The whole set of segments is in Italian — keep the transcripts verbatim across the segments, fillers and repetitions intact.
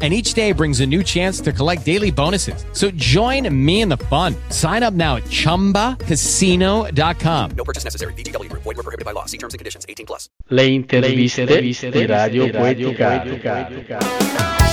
And each day brings a new chance to collect daily bonuses. So join me in the fun. Sign up now at chumba casino dot com. No purchase necessary. V G W Group. Void where prohibited by law. See terms and conditions. eighteen plus. Le interviste, Le interviste di Radio, di Radio Poeticare. Poeticare.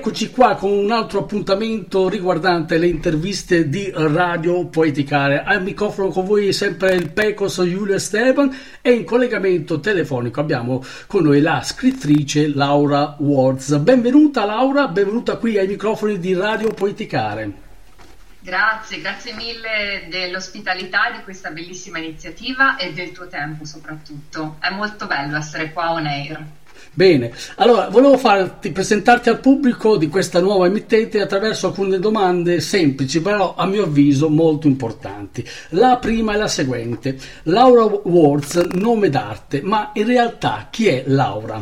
Eccoci qua con un altro appuntamento riguardante le interviste di Radio Poeticare. Al microfono con voi sempre il Pecos Julio Esteban e in collegamento telefonico abbiamo con noi la scrittrice Laura Wordz. Benvenuta Laura, benvenuta qui ai microfoni di Radio Poeticare. Grazie, grazie mille dell'ospitalità di questa bellissima iniziativa e del tuo tempo soprattutto. È molto bello essere qua on air. Bene, allora volevo farti presentarti al pubblico di questa nuova emittente attraverso alcune domande semplici, però a mio avviso molto importanti. La prima è la seguente: Laura Wordz, nome d'arte, ma in realtà chi è Laura?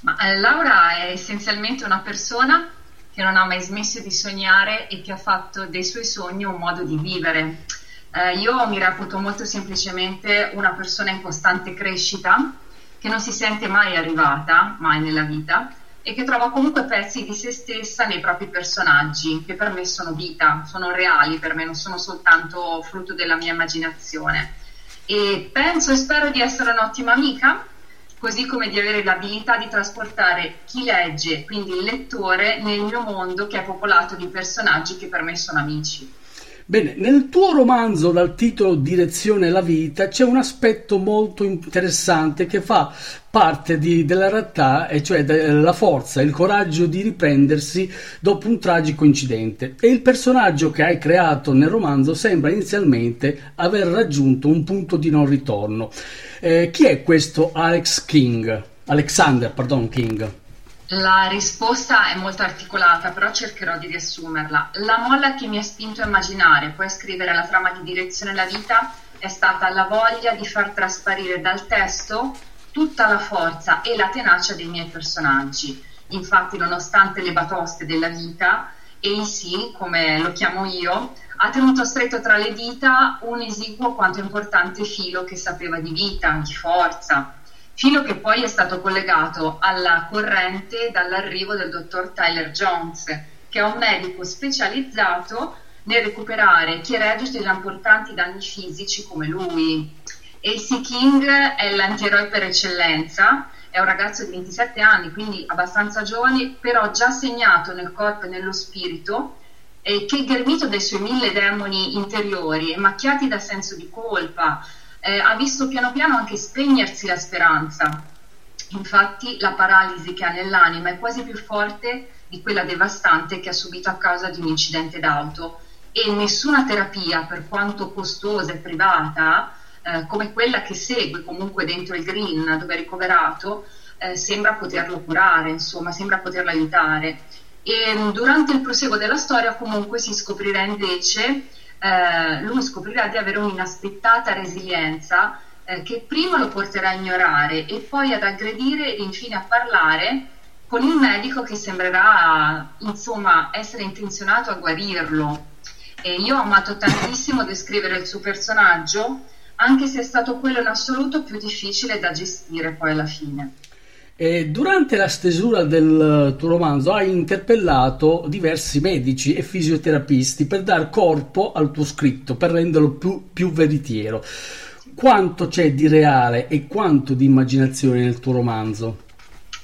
Ma, eh, Laura è essenzialmente una persona che non ha mai smesso di sognare e che ha fatto dei suoi sogni un modo di vivere. Eh, io mi reputo molto semplicemente una persona in costante crescita, che non si sente mai arrivata, mai nella vita, e che trova comunque pezzi di se stessa nei propri personaggi, che per me sono vita, sono reali per me, non sono soltanto frutto della mia immaginazione. E penso e spero di essere un'ottima amica, così come di avere l'abilità di trasportare chi legge, quindi il lettore, nel mio mondo che è popolato di personaggi che per me sono amici. Bene, nel tuo romanzo dal titolo Direzione la vita c'è un aspetto molto interessante che fa parte di, della realtà, e cioè della forza, il coraggio di riprendersi dopo un tragico incidente, e il personaggio che hai creato nel romanzo sembra inizialmente aver raggiunto un punto di non ritorno. Eh, chi è questo Alex King? Alexander, pardon, King? La risposta è molto articolata, però cercherò di riassumerla. La molla che mi ha spinto a immaginare, poi a scrivere la trama di Direzione la vita, è stata la voglia di far trasparire dal testo tutta la forza e la tenacia dei miei personaggi. Infatti, nonostante le batoste della vita, A C, come lo chiamo io, ha tenuto stretto tra le dita un esiguo quanto importante filo che sapeva di vita, di forza. Filo che poi è stato collegato alla corrente dall'arrivo del dottor Tyler Jones, che è un medico specializzato nel recuperare chi è reduce da importanti danni fisici come lui. A C. King è l'antieroe per eccellenza, è un ragazzo di ventisette anni, quindi abbastanza giovane, però già segnato nel corpo e nello spirito, e che è ghermito dai suoi mille demoni interiori e macchiati da senso di colpa, Eh, ha visto piano piano anche spegnersi la speranza. Infatti la paralisi che ha nell'anima è quasi più forte di quella devastante che ha subito a causa di un incidente d'auto, e nessuna terapia, per quanto costosa e privata, eh, come quella che segue comunque dentro il green dove è ricoverato, eh, sembra poterlo curare, insomma sembra poterlo aiutare. E durante il proseguo della storia comunque si scoprirà invece Eh, lui scoprirà di avere un'inaspettata resilienza eh, che prima lo porterà a ignorare e poi ad aggredire e infine a parlare con il medico che sembrerà insomma essere intenzionato a guarirlo. E io ho amato tantissimo descrivere il suo personaggio, anche se è stato quello in assoluto più difficile da gestire poi alla fine. E durante la stesura del tuo romanzo hai interpellato diversi medici e fisioterapisti per dar corpo al tuo scritto, per renderlo più, più veritiero. Quanto c'è di reale e quanto di immaginazione nel tuo romanzo?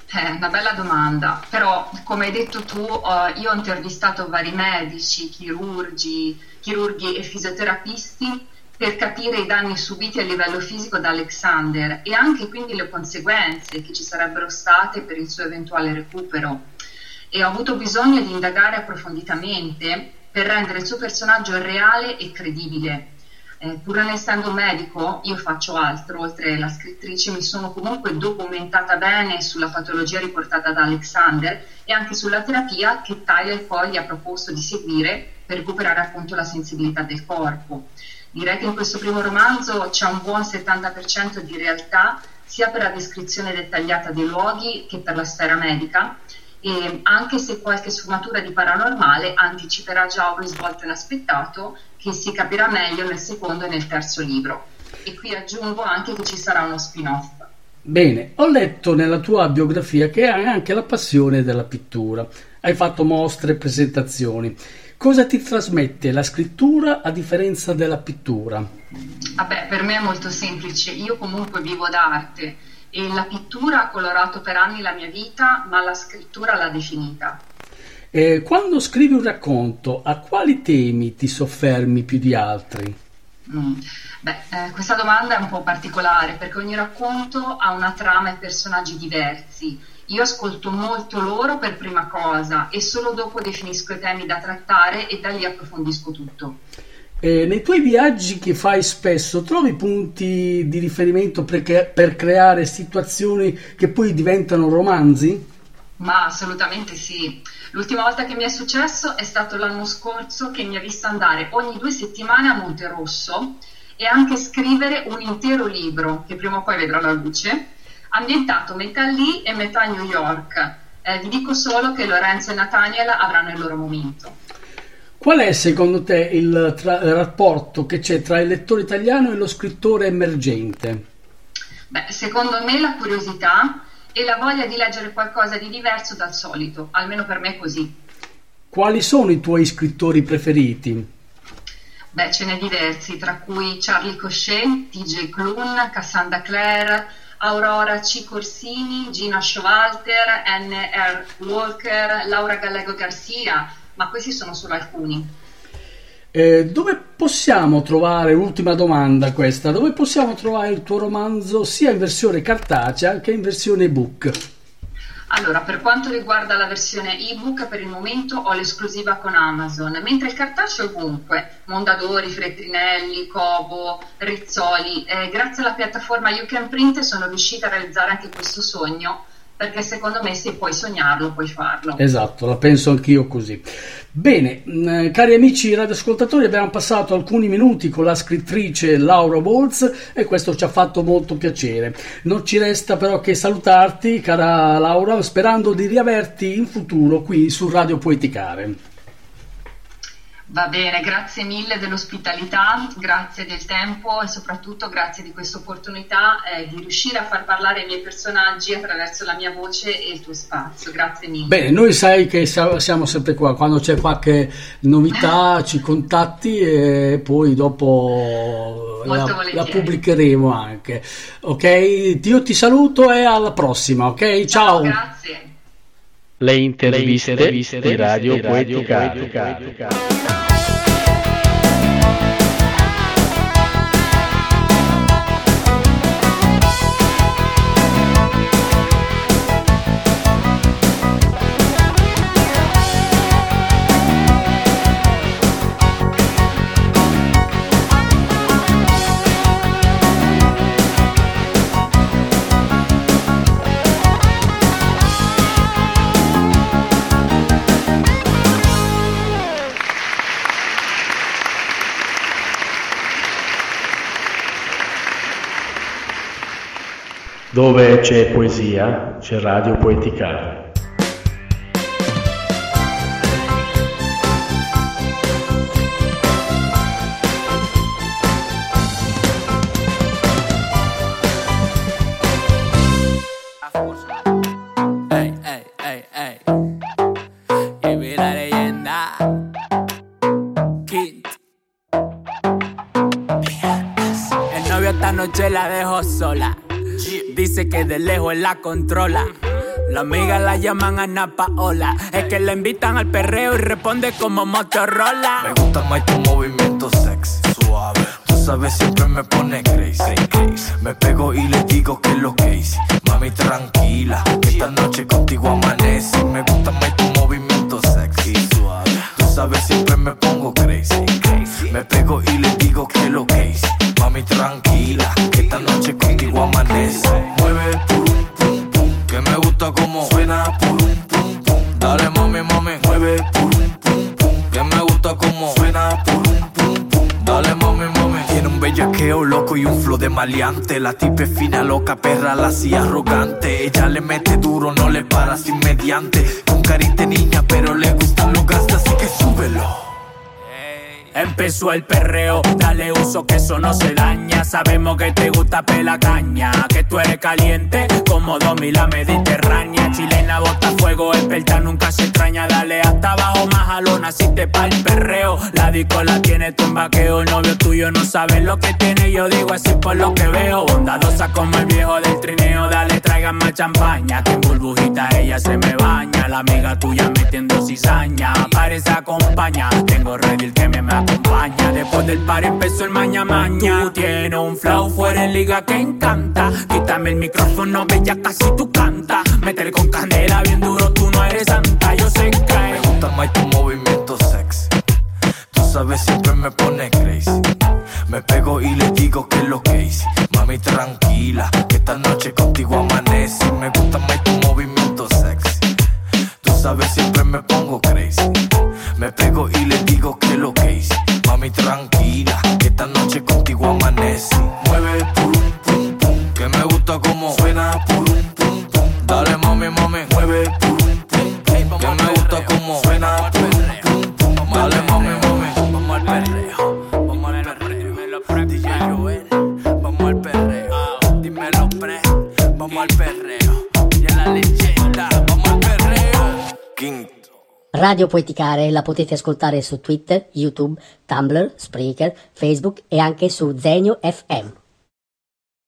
È eh, una bella domanda, però come hai detto tu eh, io ho intervistato vari medici, chirurgi, chirurghi e fisioterapisti per capire i danni subiti a livello fisico da Alexander e anche quindi le conseguenze che ci sarebbero state per il suo eventuale recupero. E ho avuto bisogno di indagare approfonditamente per rendere il suo personaggio reale e credibile. Eh, pur non essendo medico, io faccio altro, oltre la scrittrice mi sono comunque documentata bene sulla patologia riportata da Alexander e anche sulla terapia che Tyler poi gli ha proposto di seguire per recuperare appunto la sensibilità del corpo. Direi che in questo primo romanzo c'è un buon settanta per cento di realtà, sia per la descrizione dettagliata dei luoghi che per la sfera medica, e anche se qualche sfumatura di paranormale anticiperà già un risvolto inaspettato che si capirà meglio nel secondo e nel terzo libro. E qui aggiungo anche che ci sarà uno spin-off. Bene, ho letto nella tua biografia che hai anche la passione della pittura. Hai fatto mostre e presentazioni. Cosa ti trasmette la scrittura a differenza della pittura? Vabbè, per me è molto semplice. Io comunque vivo d'arte. E la pittura ha colorato per anni la mia vita, ma la scrittura l'ha definita. Eh, quando scrivi un racconto, a quali temi ti soffermi più di altri? Mm. Beh, eh, questa domanda è un po' particolare, perché ogni racconto ha una trama e personaggi diversi. Io ascolto molto loro per prima cosa e solo dopo definisco i temi da trattare e da lì approfondisco tutto. Eh, nei tuoi viaggi che fai spesso trovi punti di riferimento per, cre- per creare situazioni che poi diventano romanzi? Ma assolutamente sì. L'ultima volta che mi è successo è stato l'anno scorso, che mi ha visto andare ogni due settimane a Monterosso e anche scrivere un intero libro, che prima o poi vedrà la luce, ambientato metà lì e metà New York. Eh, vi dico solo che Lorenzo e Nathaniel avranno il loro momento. Qual è secondo te il, tra- il rapporto che c'è tra il lettore italiano e lo scrittore emergente? Beh, secondo me la curiosità e la voglia di leggere qualcosa di diverso dal solito, almeno per me è così. Quali sono i tuoi scrittori preferiti? Beh, ce ne diversi, tra cui Charlie Cochet, T J Klune, Cassandra Clare, Aurora C. Corsini, Gina Schwalter, N. R. Walker, Laura Gallego Garcia, ma questi sono solo alcuni. Eh, dove possiamo trovare, ultima domanda questa, dove possiamo trovare il tuo romanzo sia in versione cartacea che in versione ebook? Allora, per quanto riguarda la versione ebook, per il momento ho l'esclusiva con Amazon, mentre il cartaceo è ovunque, Mondadori, Feltrinelli, Kobo, Rizzoli. Eh, grazie alla piattaforma You Can Print sono riuscita a realizzare anche questo sogno, perché secondo me se puoi sognarlo puoi farlo. Esatto, la penso anch'io così. Bene, cari amici radioascoltatori, abbiamo passato alcuni minuti con la scrittrice Laura Wordz e questo ci ha fatto molto piacere. Non ci resta però che salutarti, cara Laura, sperando di riaverti in futuro qui su Radio Poeticare. Va bene, grazie mille dell'ospitalità, grazie del tempo e soprattutto grazie di questa opportunità eh, di riuscire a far parlare i miei personaggi attraverso la mia voce e il tuo spazio. Grazie mille. Bene, noi sai che siamo sempre qua, quando c'è qualche novità ci contatti e poi dopo la, la pubblicheremo anche. Ok? Io ti saluto e alla prossima, ok? Ciao. Ciao, grazie. Le interviste, le interviste di Radio, di Radio Poeticare. Poeticare. Dove c'è poesia, c'è Radio Poeticare. El novio esta noche la dejó sola. Dice que de lejos él la controla. La amiga la llaman Ana Paola. Es que la invitan al perreo y responde como Motorola. Me gusta más tu movimiento sexy, suave. sabes, siempre me pone crazy. Me pego y le digo que es lo que hice. Mami, tranquila, que esta noche contigo amanece. Me gusta más tu movimiento sexy. Tú sabes, siempre me pongo crazy. Me pego y le digo que es lo que hice. Mami, tranquila, que esta noche contigo amanece. Mueve, pum, pum, pum, que me gusta como suena, pum, pum, pum. Dale, mami, mami, mueve, pum, pum, pum, que me gusta como suena, pum, pum, pum. Dale, mami, mami. Tiene un bellaqueo loco y un flow de maleante. La tipa es fina, loca, perra, la hacía arrogante. Ella le mete duro, no le para sin mediante. Con carita niña, pero le gustan los gastos, así que súbelo. Empezó el perreo, dale uso que eso no se daña. Sabemos que te gusta pela caña, que tú eres caliente como Domi la mediterránea. Chilena bota fuego, experta nunca se extraña. Dale hasta abajo, más jalona si te pa'l perreo. La disco la tiene tu vaqueo, el novio tuyo no sabe lo que tiene. Yo digo así por lo que veo, bondadosa como el viejo del trineo. Dale, traigan más champaña, que en burbujita ella se me baña. La amiga tuya metiendo cizaña, parece acompaña. Tengo redil que me me acompaña. Después del par empezó el maña maña. Tú tienes un flow fuera en liga que encanta. Quítame el micrófono, bella, casi tú canta. Métele con candela bien duro, tú no eres santa, yo sé que me gusta más tu movimiento sexy. Tú sabes, siempre me pone crazy. Me pego y le digo que es lo que hice. Mami, tranquila, que esta noche contigo amanece. Me gusta más tu movimiento sexy. Tú sabes, siempre me pongo crazy. Me pego y le digo que lo que hice. Mami, tranquila, que esta noche contigo amanece. Mueve, pum, pum, pum, que me gusta como suena, pum, pum, pum. Dale, mami, mami, mueve, pum, pum, pum, que me gusta como suena, pum, pum, pum. Dale, mami, mami, vamos al perreo, vamos al perreo. Dímelo, pre, D J Joel, vamos al perreo. Dímelo, pre, vamos al perreo. Ya la leyenda, vamos al perreo. King. Radio Poeticare la potete ascoltare su Twitter, YouTube, Tumblr, Spreaker, Facebook e anche su Zenio F M.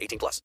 eighteen plus.